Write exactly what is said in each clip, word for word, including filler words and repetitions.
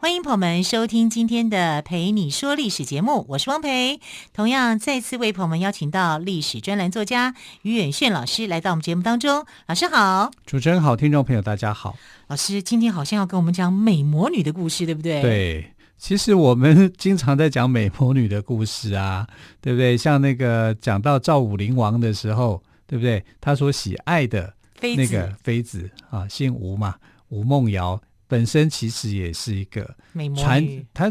欢迎朋友们收听今天的陪你说历史节目，我是汪培，同样再次为朋友们邀请到历史专栏作家于远炫老师来到我们节目当中。老师好。主持人好，听众朋友大家好。老师今天好像要跟我们讲美魔女的故事，对不对？对，其实我们经常在讲美魔女的故事啊，对不对？像那个讲到赵武灵王的时候，对不对？他所喜爱的那个妃子啊，姓吴嘛，吴梦瑶本身其实也是一个美魔女，她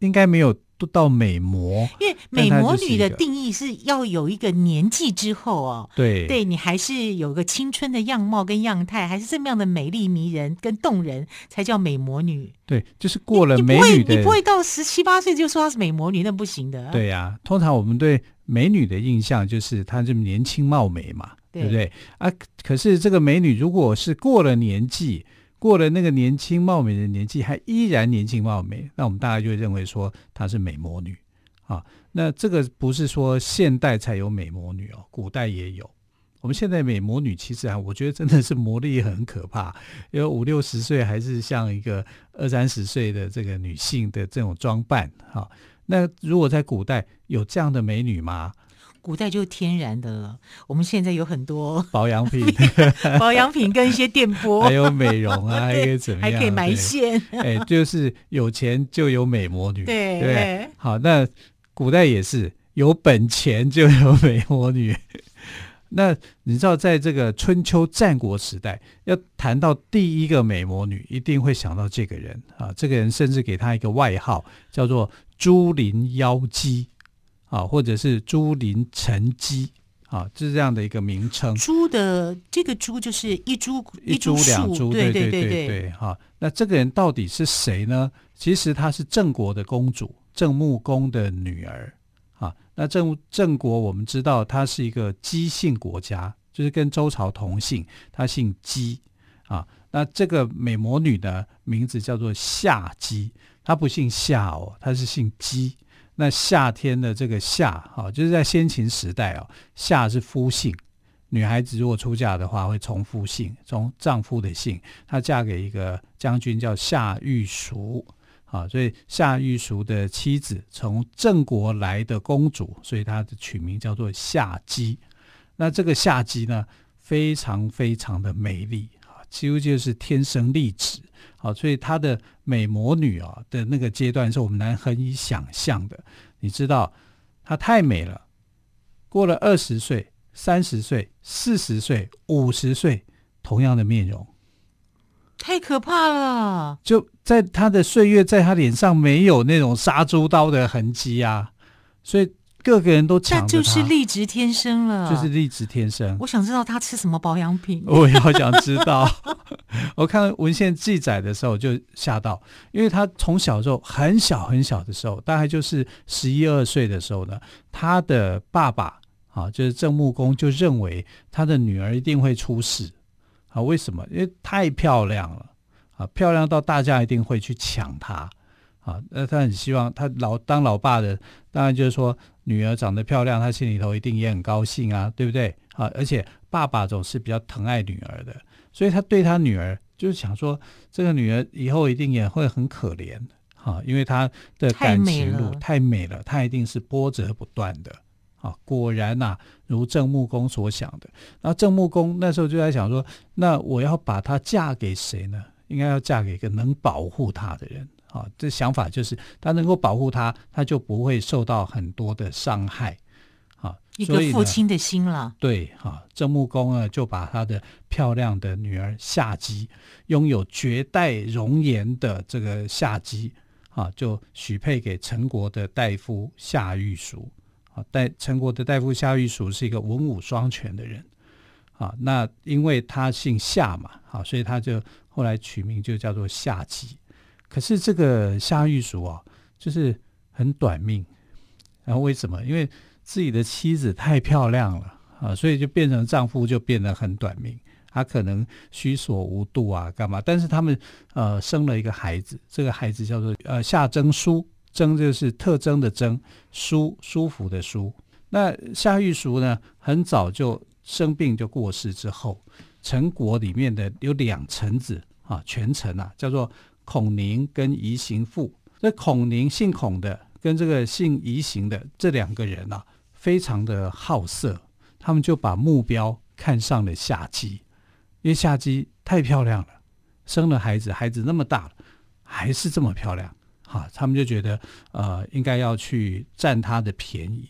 应该没有到美魔，因为美魔女的定义是要有一个年纪之后哦，对，对你还是有个青春的样貌跟样态，还是这么样的美丽迷人跟动人，才叫美魔女。对，就是过了美女的，你 不, 你不会到十七八岁就说她是美魔女，那不行的。对啊，通常我们对美女的印象就是她这么年轻貌美嘛， 对, 对不对啊？可是这个美女如果是过了年纪，过了那个年轻貌美的年纪还依然年轻貌美，那我们大家就认为说她是美魔女啊。那这个不是说现代才有美魔女哦，古代也有。我们现在美魔女其实啊，我觉得真的是魔力很可怕，因为五六十岁还是像一个二三十岁的这个女性的这种装扮啊。那如果在古代有这样的美女吗？古代就是天然的了，我们现在有很多保养品保养品跟一些电波还有美容啊，还可以怎么样，还可以埋线哎，就是有钱就有美魔女， 对, 对, 对好，那古代也是有本钱就有美魔女那你知道在这个春秋战国时代，要谈到第一个美魔女一定会想到这个人啊，这个人甚至给他一个外号叫做朱林妖姬啊，或者是朱林成姬啊，就是这样的一个名称。朱的这个朱就是一株一株两株，对对对对对。哈、啊，那这个人到底是谁呢？其实她是郑国的公主，郑穆公的女儿啊。那郑郑国我们知道，她是一个姬姓国家，就是跟周朝同姓，她姓姬啊。那这个美魔女呢，名字叫做夏姬，她不姓夏哦，她是姓姬。那夏天的这个夏啊，就是在先秦时代哦，夏是夫姓，女孩子如果出嫁的话会从夫姓，从丈夫的姓，她嫁给一个将军叫夏玉熟啊，所以夏玉熟的妻子从郑国来的公主，所以她的取名叫做夏姬。那这个夏姬呢，非常非常的美丽啊，几乎就是天生丽质。好，所以她的美魔女啊的那个阶段是我们难以想象的。你知道她太美了，过了二十岁、三十岁、四十岁、五十岁，同样的面容，太可怕了。就在她的岁月，在她脸上没有那种杀猪刀的痕迹啊，所以各个人都抢着她，那就是丽质天生了，就是丽质天生。我想知道她吃什么保养品，我也好想知道。我看文献记载的时候就吓到，因为他从小时候很小很小的时候，大概就是十一二岁的时候呢，他的爸爸啊，就是郑穆公就认为他的女儿一定会出事啊。为什么？因为太漂亮了啊，漂亮到大家一定会去抢她啊。那他很希望他老当老爸的，当然就是说女儿长得漂亮，他心里头一定也很高兴啊，对不对啊？而且爸爸总是比较疼爱女儿的。所以他对他女儿就是想说，这个女儿以后一定也会很可怜啊，因为她的感情路太美了，她一定是波折不断的啊。果然啊，如郑穆公所想的。然后郑穆公那时候就在想说，那我要把她嫁给谁呢？应该要嫁给一个能保护她的人啊。这想法就是，他能够保护她，她就不会受到很多的伤害。一个父亲的心了。对啊，郑穆公呢就把他的漂亮的女儿夏姬，拥有绝代容颜的这个夏姬啊，就许配给陈国的大夫夏玉熟啊。陈国的大夫夏玉熟是一个文武双全的人啊。那因为他姓夏嘛啊，所以他就后来取名就叫做夏姬。可是这个夏玉熟啊，就是很短命。然后为什么？因为自己的妻子太漂亮了啊，所以就变成丈夫就变得很短命，他可能虚所无度啊，干嘛？但是他们呃生了一个孩子，这个孩子叫做呃夏征舒，征就是特征的征，舒舒服的舒。那夏玉淑呢，很早就生病就过世之后，陈国里面的有两臣子啊，权臣啊，叫做孔宁跟仪行父。这孔宁姓孔的跟这个姓仪行的这两个人啊，非常的好色，他们就把目标看上了夏姬。因为夏姬太漂亮了，生了孩子，孩子那么大了还是这么漂亮啊，他们就觉得呃，应该要去占她的便宜，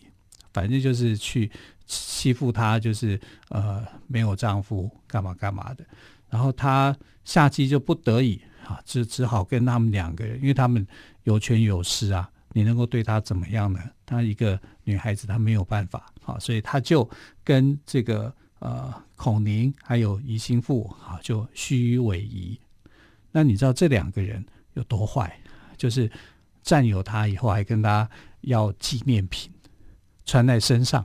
反正就是去欺负她，就是呃没有丈夫干嘛干嘛的。然后她夏姬就不得已啊，就只好跟他们两个人，因为他们有权有势啊，你能够对她怎么样呢？她一个女孩子她没有办法啊，所以她就跟这个呃，孔宁还有宜兴父啊，就虚与委蛇。那你知道这两个人有多坏？就是占有他以后，还跟他要纪念品，穿在身上，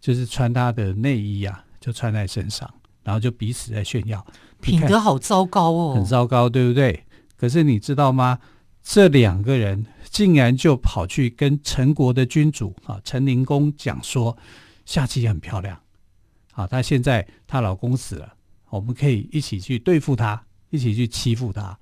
就是穿他的内衣啊，就穿在身上，然后就彼此在炫耀。品德好糟糕哦，很糟糕，对不对？可是你知道吗？这两个人竟然就跑去跟陈国的君主啊，陈灵公讲说，夏姬很漂亮。啊，她现在她老公死了，我们可以一起去对付她，一起去欺负她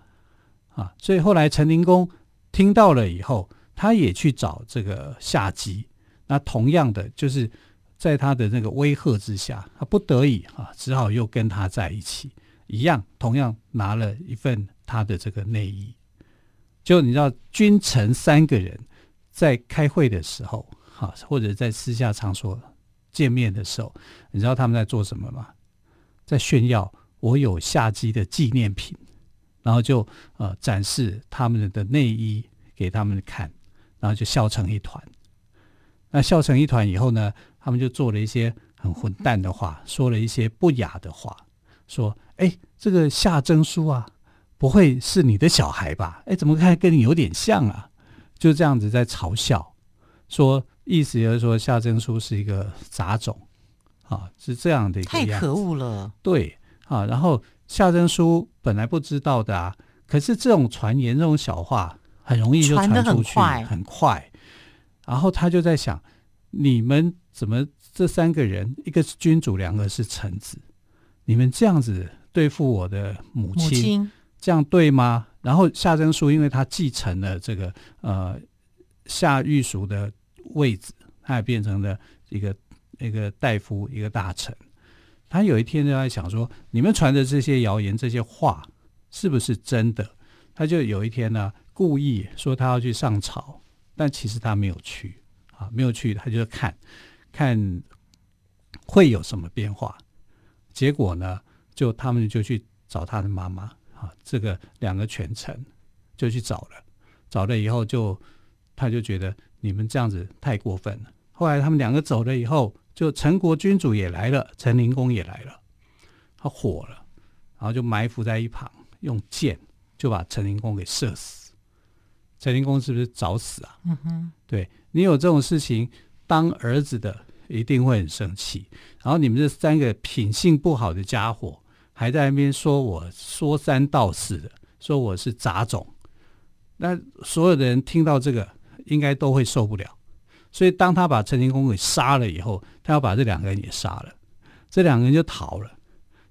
啊！所以后来陈灵公听到了以后，他也去找这个夏姬。那同样的，就是在他的那个威吓之下，他不得已啊，只好又跟他在一起，一样同样拿了一份他的这个内衣。就你知道，君臣三个人在开会的时候，啊，或者在私下常说。见面的时候，你知道他们在做什么吗？在炫耀我有夏姬的纪念品，然后就呃展示他们的内衣给他们看，然后就笑成一团。那笑成一团以后呢，他们就做了一些很混蛋的话，说了一些不雅的话，说：“哎，这个夏征舒啊，不会是你的小孩吧？哎，怎么看跟你有点像啊？”就这样子在嘲笑，说。意思就是说夏征舒是一个杂种啊，是这样的一个样子，太可恶了。对啊，然后夏征舒本来不知道的啊，可是这种传言这种小话很容易就传出去，传得很快，很快。然后他就在想，你们怎么这三个人，一个是君主，两个是臣子，你们这样子对付我的母亲，母亲这样对吗？然后夏征舒因为他继承了这个呃夏玉淑的位置，他也变成了一个一个大夫，一个大臣。他有一天就在想说，你们传的这些谣言，这些话是不是真的？他就有一天呢，故意说他要去上朝，但其实他没有去啊，没有去，他就看看会有什么变化。结果呢，就他们就去找他的妈妈啊，这个两个权臣就去找了，找了以后就他就觉得。你们这样子太过分了。后来他们两个走了以后，就陈国君主也来了，陈灵公也来了，他火了，然后就埋伏在一旁，用箭就把陈灵公给射死。陈灵公是不是早死啊？嗯哼，对，你有这种事情，当儿子的一定会很生气。然后你们这三个品性不好的家伙，还在那边说我说三道四的，说我是杂种。那所有的人听到这个。应该都会受不了，所以当他把陈灵公给杀了以后，他要把这两个人也杀了，这两个人就逃了，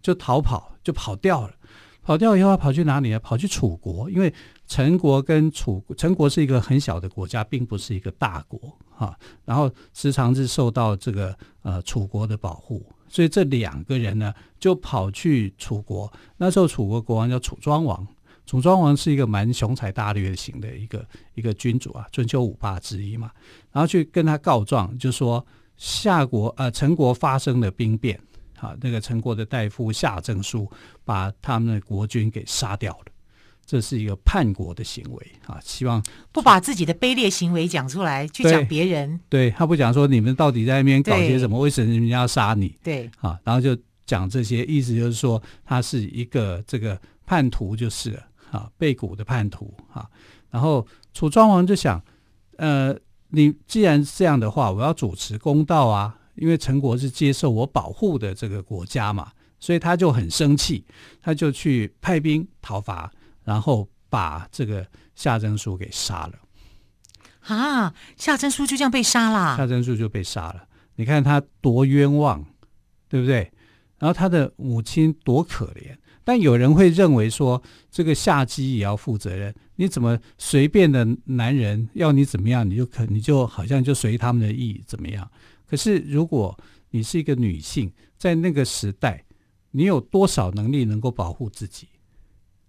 就逃跑，就跑掉了。跑掉以后，他跑去哪里呢？跑去楚国，因为陈国跟楚陈国是一个很小的国家，并不是一个大国啊。然后时常是受到这个呃楚国的保护，所以这两个人呢就跑去楚国。那时候楚国国王叫楚庄王。楚庄王是一个蛮雄才大略型的一个一个君主啊，春秋五霸之一嘛。然后去跟他告状，就说夏国呃陈国发生了兵变啊，那个陈国的大夫夏征舒把他们的国君给杀掉了，这是一个叛国的行为啊。希望不把自己的卑劣行为讲出来，去讲别人。对，他不讲说你们到底在那边搞些什么，为什么人家要杀你？对啊，然后就讲这些，意思就是说他是一个这个叛徒就是了。啊，背骨的叛徒啊，然后楚庄王就想，呃，你既然这样的话，我要主持公道啊，因为陈国是接受我保护的这个国家嘛，所以他就很生气，他就去派兵讨伐，然后把这个夏征舒给杀了。啊，夏征舒就这样被杀了？夏征舒就被杀了，你看他多冤枉，对不对？然后他的母亲多可怜。但有人会认为说，这个夏姬也要负责任，你怎么随便的男人要你怎么样，你就可你就好像就随他们的意怎么样。可是如果你是一个女性，在那个时代你有多少能力能够保护自己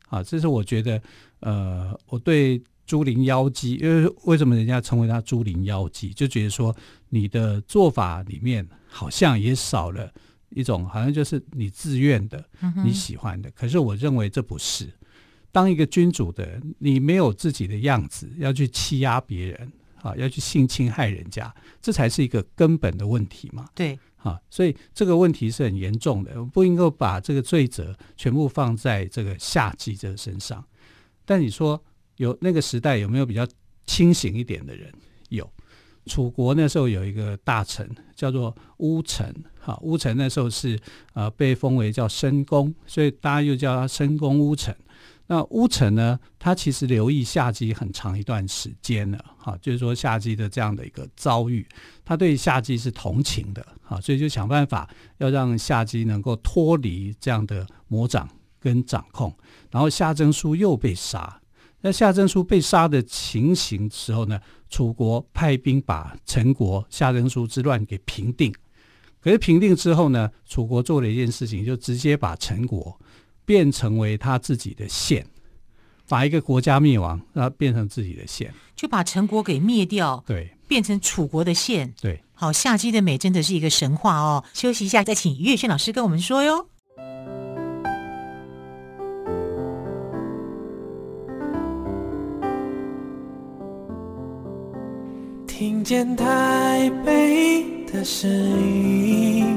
啊？这是我觉得呃，我对朱灵妖姬，因为为什么人家称为她朱灵妖姬，就觉得说你的做法里面好像也少了一种好像就是你自愿的、嗯、你喜欢的。可是我认为这不是当一个君主的，你没有自己的样子要去欺压别人、啊、要去性侵害人家，这才是一个根本的问题嘛。对、啊、所以这个问题是很严重的，不应该把这个罪责全部放在这个夏姬这个身上。但你说有那个时代有没有比较清醒一点的人？有，楚国那时候有一个大臣叫做巫臣，啊、巫臣那时候是、呃、被封为叫申公，所以大家又叫他申公巫臣。那巫臣呢，他其实留意夏姬很长一段时间了、啊、就是说夏姬的这样的一个遭遇，他对夏姬是同情的、啊、所以就想办法要让夏姬能够脱离这样的魔掌跟掌控。然后夏征舒又被杀，那夏征舒被杀的情形时候呢，楚国派兵把陈国夏征舒之乱给平定。可是平定之后呢，楚国做了一件事情，就直接把陈国变成为他自己的县，把一个国家灭亡让它变成自己的县，就把陈国给灭掉，对，变成楚国的县。对，好，夏姬的美真的是一个神话哦。休息一下，再请岳轩老师跟我们说哟。听见台北的声音，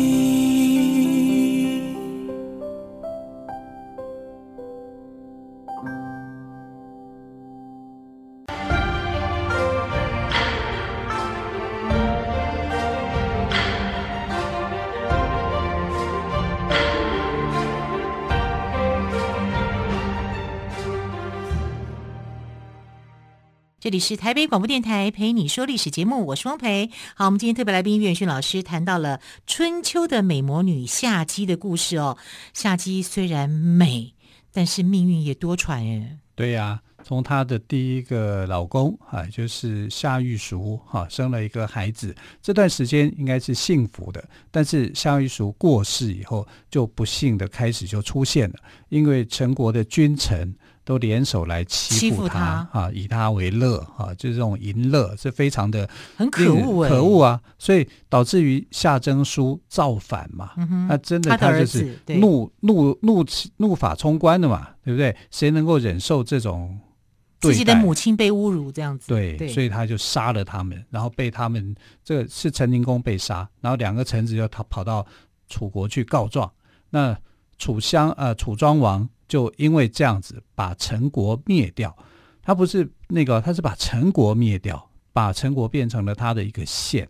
这里是台北广播电台陪你说历史节目，我是汪培。好，我们今天特别来宾岳轩老师谈到了春秋的美魔女夏姬的故事哦。夏姬虽然美，但是命运也多舛耶。对呀、啊，从她的第一个老公啊，就是夏玉叔哈、啊，生了一个孩子，这段时间应该是幸福的。但是夏玉叔过世以后，就不幸的开始就出现了，因为陈国的君臣都联手来欺负 他, 欺负他、啊、以他为乐、啊、就是这种淫乐是非常的很可恶、欸、可恶啊！所以导致于夏征舒造反嘛、嗯、他真的他就是怒怒怒怒发冲冠的嘛，对不对？谁能够忍受这种对待自己的母亲被侮辱这样子？ 对, 对，所以他就杀了他们，然后被他们这个是陈灵公被杀，然后两个臣子就跑到楚国去告状。那楚襄呃楚庄王就因为这样子把陈国灭掉，他不是那个，他是把陈国灭掉，把陈国变成了他的一个县。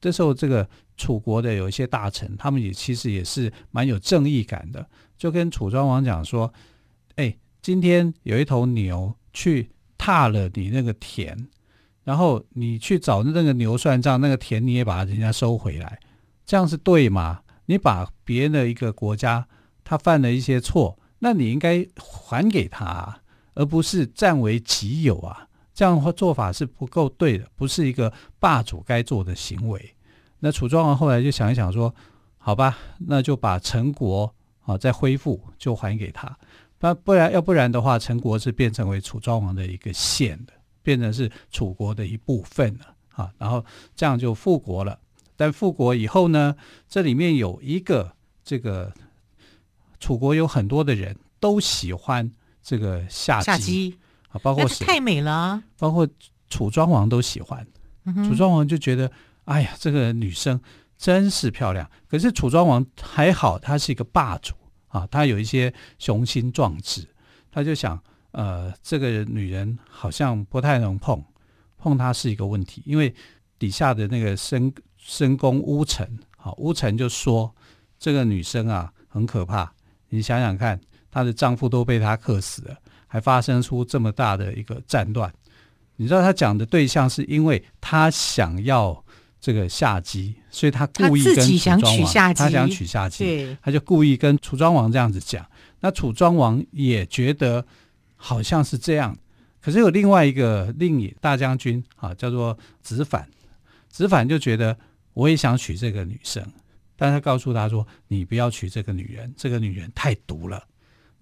这时候这个楚国的有一些大臣，他们也其实也是蛮有正义感的，就跟楚庄王讲说，哎，今天有一头牛去踏了你那个田，然后你去找那个牛算账，那个田你也把人家收回来，这样是对吗？你把别人的一个国家他犯了一些错，那你应该还给他、啊、而不是占为己有啊，这样的做法是不够对的，不是一个霸主该做的行为。那楚庄王后来就想一想说，好吧，那就把陈国、啊、再恢复就还给他，不然要不然的话陈国是变成为楚庄王的一个县的，变成是楚国的一部分了、啊、然后这样就复国了。但复国以后呢，这里面有一个这个楚国有很多的人都喜欢这个夏姬，夏姬、啊、包括太美了，包括楚庄王都喜欢、嗯、楚庄王就觉得哎呀，这个女生真是漂亮。可是楚庄王还好，他是一个霸主啊，他有一些雄心壮志，他就想，呃，这个女人好像不太能碰，碰她是一个问题，因为底下的那个申申公巫臣，啊，巫臣就说这个女生啊很可怕，你想想看，她的丈夫都被她克死了，还发生出这么大的一个战乱。你知道他讲的对象是因为他想要这个夏姬，所以他故意跟楚庄王，他自己想娶夏姬，他想娶夏姬，他就故意跟楚庄王这样子讲。那楚庄王也觉得好像是这样，可是有另外一个另一大将军啊，叫做子反，子反就觉得我也想娶这个女生，但他告诉他说，你不要娶这个女人，这个女人太毒了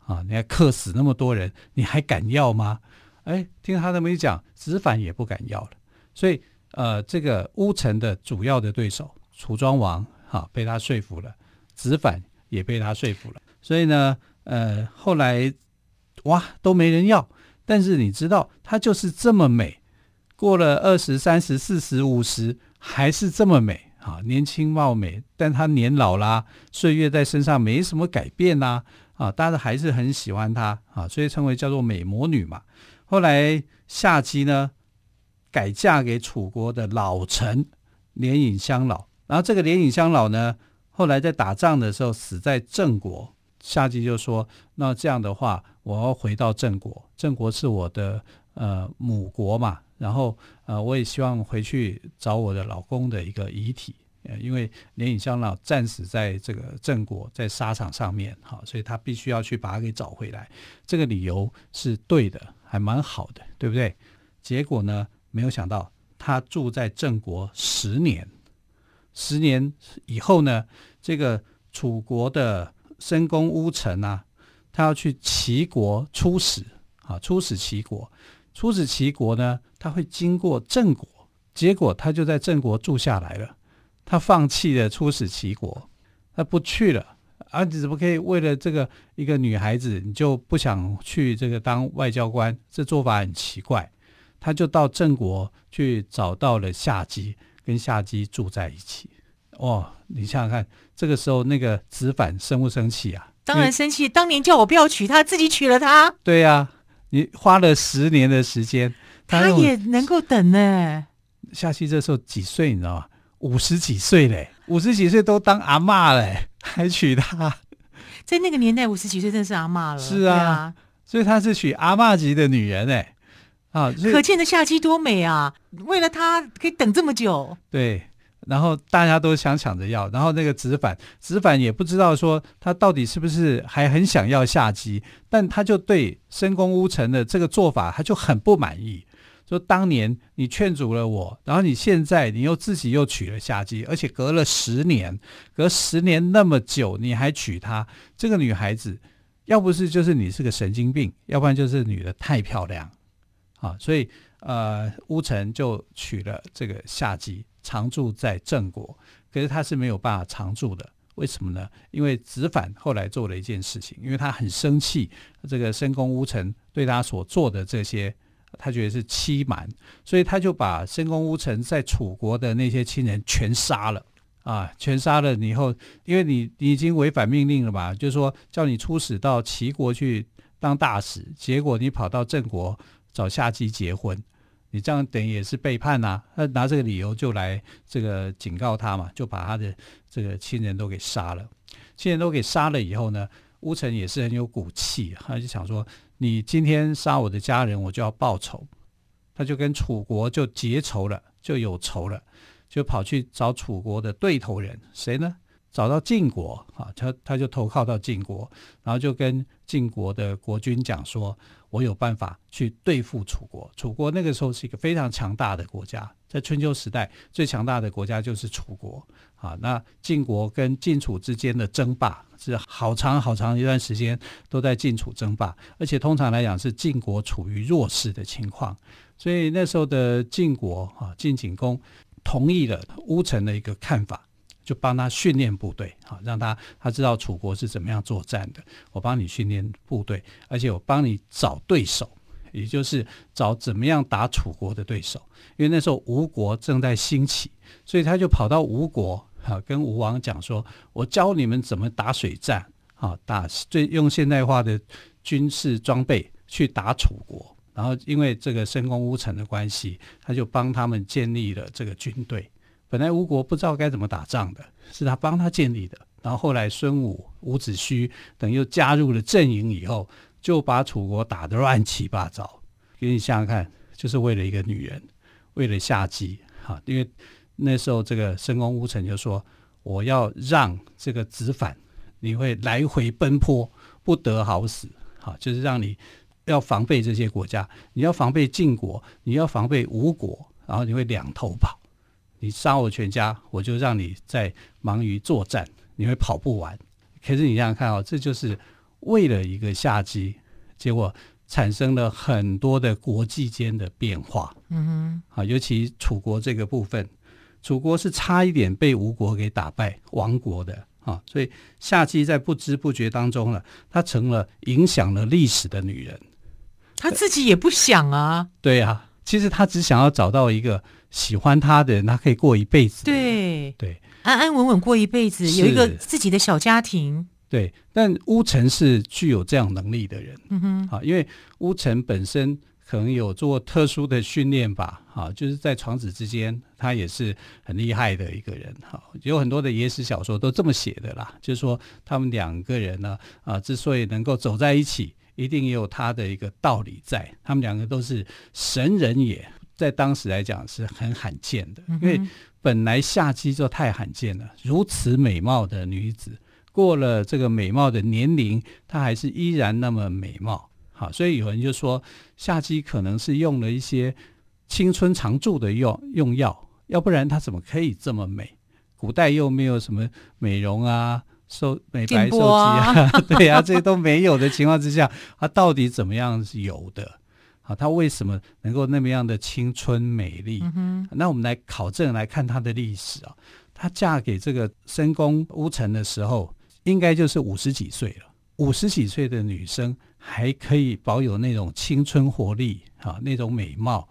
啊，你还克死那么多人，你还敢要吗？哎，听他这么一讲，子反也不敢要了。所以呃，这个巫臣的主要的对手楚庄王啊，被他说服了，子反也被他说服了。所以呢呃，后来哇都没人要，但是你知道她就是这么美，过了二十三十四十五十还是这么美啊，年轻貌美，但她年老啦，岁月在身上没什么改变啦，啊，大家还是很喜欢她啊，所以称为叫做美魔女嘛。后来夏姬呢改嫁给楚国的老臣连尹相老，然后这个连尹相老呢后来在打仗的时候死在郑国，夏姬就说那这样的话我要回到郑国，郑国是我的呃母国嘛，然后呃我也希望回去找我的老公的一个遗体，呃、因为连尹相老战死在这个郑国，在沙场上面，好，所以他必须要去把他给找回来，这个理由是对的，还蛮好的，对不对？结果呢，没有想到他住在郑国十年，十年以后呢，这个楚国的申公巫臣啊，他要去齐国出使啊，出使齐国，出使齐国呢，他会经过郑国，结果他就在郑国住下来了，他放弃了出使齐国，他不去了。啊，你怎么可以为了这个一个女孩子你就不想去这个当外交官，这做法很奇怪。他就到郑国去找到了夏姬，跟夏姬住在一起。哦，你想想看，这个时候那个子反生不生气啊？当然生气，当年叫我不要娶她，自己娶了她。对呀，啊，你花了十年的时间， 他, 他也能够等呢。夏姬这时候几岁你知道吗？五十几岁嘞，五十几岁都当阿嬷嘞，还娶她？在那个年代，五十几岁真是阿嬷了。是 啊, 啊，所以她是娶阿嬷级的女人哎，啊，可见的夏姬多美啊！为了她可以等这么久。对，然后大家都想抢着要，然后那个子反，子反也不知道说他到底是不是还很想要夏姬，但他就对申公巫臣的这个做法，他就很不满意。说当年你劝阻了我，然后你现在你又自己又娶了夏姬，而且隔了十年，隔十年那么久你还娶她，这个女孩子要不是就是你是个神经病，要不然就是女的太漂亮啊，所以呃，巫臣就娶了这个夏姬，常住在郑国，可是她是没有办法常住的。为什么呢？因为子反后来做了一件事情，因为他很生气这个申公巫臣对他所做的这些，他觉得是欺瞒，所以他就把申公巫臣在楚国的那些亲人全杀了啊，全杀了以后，因为 你, 你已经违反命令了嘛，就是说叫你出使到齐国去当大使，结果你跑到郑国找夏姬结婚，你这样等于也是背叛啊，他拿这个理由就来这个警告他嘛，就把他的这个亲人都给杀了，亲人都给杀了以后呢，巫臣也是很有骨气，他就想说你今天杀我的家人，我就要报仇，他就跟楚国就结仇了，就有仇了，就跑去找楚国的对头人，谁呢？找到晋国啊，他他就投靠到晋国，然后就跟晋国的国君讲说，我有办法去对付楚国。楚国那个时候是一个非常强大的国家，在春秋时代最强大的国家就是楚国啊。那晋国跟晋楚之间的争霸是好长好长一段时间都在晋楚争霸，而且通常来讲是晋国处于弱势的情况，所以那时候的晋国啊，晋景公同意了巫臣的一个看法，就帮他训练部队，让他他知道楚国是怎么样作战的，我帮你训练部队，而且我帮你找对手，也就是找怎么样打楚国的对手，因为那时候吴国正在兴起，所以他就跑到吴国、啊、跟吴王讲说，我教你们怎么打水战、啊、打最用现代化的军事装备去打楚国。然后因为这个申公巫臣的关系，他就帮他们建立了这个军队。本来吴国不知道该怎么打仗的，是他帮他建立的。然后后来孙武、伍子胥等又加入了阵营以后，就把楚国打得乱七八糟。给你想想看，就是为了一个女人，为了夏姬、啊、因为那时候这个申公巫臣就说，我要让这个子反你会来回奔波，不得好死、啊、就是让你要防备这些国家，你要防备晋国，你要防备吴国，然后你会两头跑，你杀我全家，我就让你在忙于作战，你会跑不完。可是你想想看、哦、这就是为了一个夏姬，结果产生了很多的国际间的变化、嗯哼啊、尤其楚国这个部分，楚国是差一点被吴国给打败亡国的、啊、所以夏姬在不知不觉当中呢，她成了影响了历史的女人。她自己也不想啊。对啊，其实她只想要找到一个喜欢她的人，她可以过一辈子。对对，安安稳稳过一辈子，有一个自己的小家庭。对，但巫臣是具有这样能力的人、嗯哼啊、因为巫臣本身可能有做特殊的训练吧、啊、就是在床子之间他也是很厉害的一个人、啊、有很多的野史小说都这么写的啦，就是说他们两个人呢、啊啊，之所以能够走在一起，一定也有他的一个道理在，他们两个都是神人，也在当时来讲是很罕见的、嗯、因为本来夏姬就太罕见了，如此美貌的女子，过了这个美貌的年龄，她还是依然那么美貌。好，所以有人就说夏姬可能是用了一些青春常驻的 用, 用药，要不然她怎么可以这么美？古代又没有什么美容啊、瘦美白瘦肌啊，啊对啊，这些都没有的情况之下，她到底怎么样是有的？好，他为什么能够那么样的青春美丽、嗯、那我们来考证来看他的历史啊。他嫁给这个申公巫臣的时候应该就是五十几岁了，五十几岁的女生还可以保有那种青春活力、啊、那种美貌，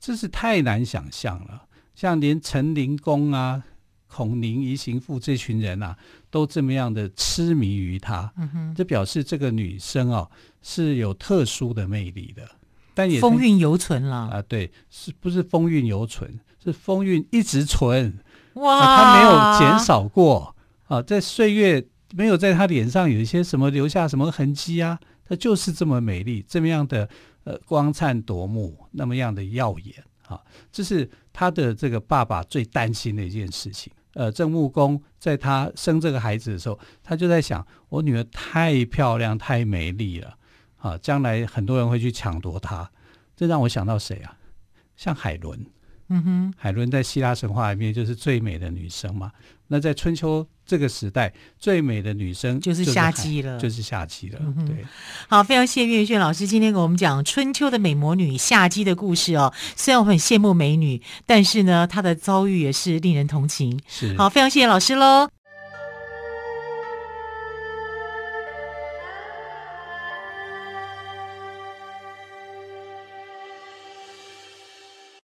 这是太难想象了。像连陈灵公啊、孔宁、移行父这群人啊，都这么样的痴迷于他、嗯、这表示这个女生啊是有特殊的魅力的，但也风韵犹存啦、啊、对，是不是风韵犹存，是风韵一直存。哇、啊、它没有减少过、啊、在岁月没有在它脸上有一些什么留下什么痕迹啊，它就是这么美丽，这么样的、呃、光灿夺目，那么样的耀眼、啊、这是他的这个爸爸最担心的一件事情。呃，郑穆公在他生这个孩子的时候，他就在想，我女儿太漂亮太美丽了啊，将来很多人会去抢夺他。这让我想到谁啊？像海伦、嗯、哼海伦在希腊神话里面就是最美的女生嘛。那在春秋这个时代，最美的女生就是夏姬了，就是夏姬了、嗯、对。好，非常谢谢岳轩老师今天给我们讲春秋的美魔女夏姬的故事哦。虽然我很羡慕美女，但是呢她的遭遇也是令人同情。是，好，非常谢谢老师咯。